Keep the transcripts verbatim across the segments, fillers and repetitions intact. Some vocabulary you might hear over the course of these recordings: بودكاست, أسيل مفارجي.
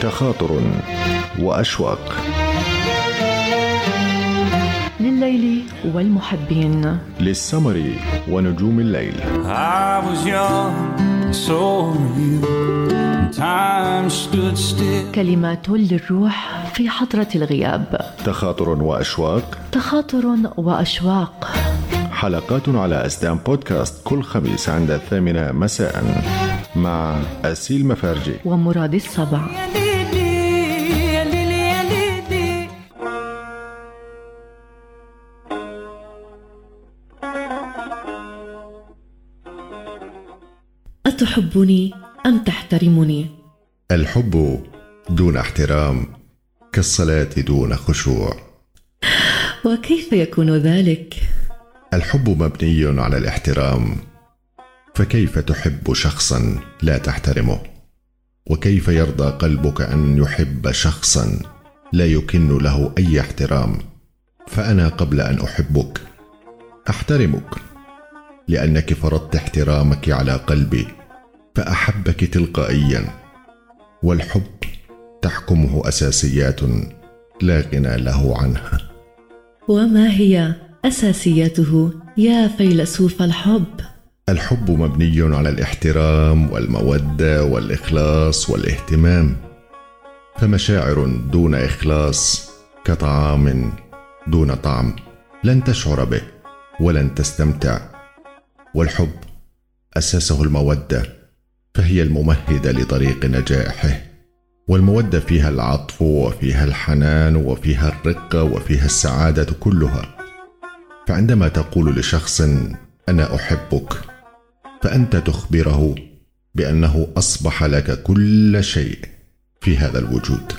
تخاطر وأشواق لليل والمحبين للسمر ونجوم الليل. كلمات للروح في حضرة الغياب. تخاطر وأشواق. تخاطر وأشواق. حلقات على أسدان بودكاست كل خميس عند الثامنة مساء مع أسيل مفارجي ومراد السبع. أتحبني أم تحترمني؟ الحب دون احترام كالصلاة دون خشوع. وكيف يكون ذلك؟ الحب مبني على الاحترام، فكيف تحب شخصا لا تحترمه؟ وكيف يرضى قلبك أن يحب شخصا لا يكن له أي احترام؟ فأنا قبل أن أحبك أحترمك، لأنك فرضت احترامك على قلبي فأحبك تلقائيا. والحب تحكمه أساسيات لا غنى له عنها. وما هي أساسياته يا فيلسوف الحب؟ الحب مبني على الاحترام والمودة والإخلاص والاهتمام، فمشاعر دون إخلاص كطعام دون طعم، لن تشعر به ولن تستمتع. والحب أساسه المودة، فهي الممهدة لطريق نجاحه، والمودة فيها العطف وفيها الحنان وفيها الرقة وفيها السعادة كلها. فعندما تقول لشخص أنا أحبك، فأنت تخبره بأنه أصبح لك كل شيء في هذا الوجود،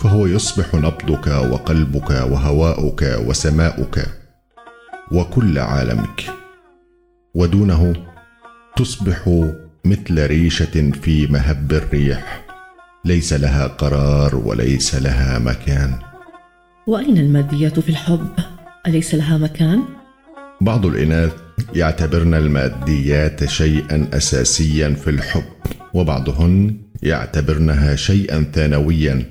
فهو يصبح نبضك وقلبك وهواؤك وسماؤك وكل عالمك، ودونه تصبح مثل ريشة في مهب الريح، ليس لها قرار وليس لها مكان. وأين المادية في الحب؟ أليس لها مكان؟ بعض الإناث يعتبرن الماديات شيئا أساسيا في الحب، وبعضهن يعتبرنها شيئا ثانويا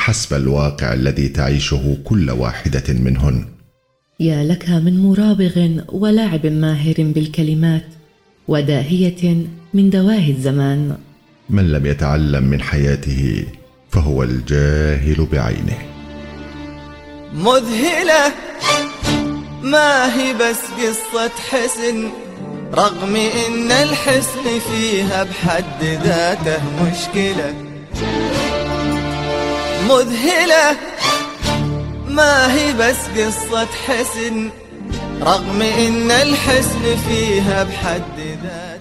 حسب الواقع الذي تعيشه كل واحدة منهن. يا لك من مرابغ ولاعب ماهر بالكلمات وداهية من دواهي الزمان. من لم يتعلم من حياته فهو الجاهل بعينه. مذهلة ما هي بس قصة حسن، رغم إن الحسن فيها بحد ذاته مشكلة. مذهلة ما هي بس قصة حسن، رغم إن الحسن فيها بحد ذاته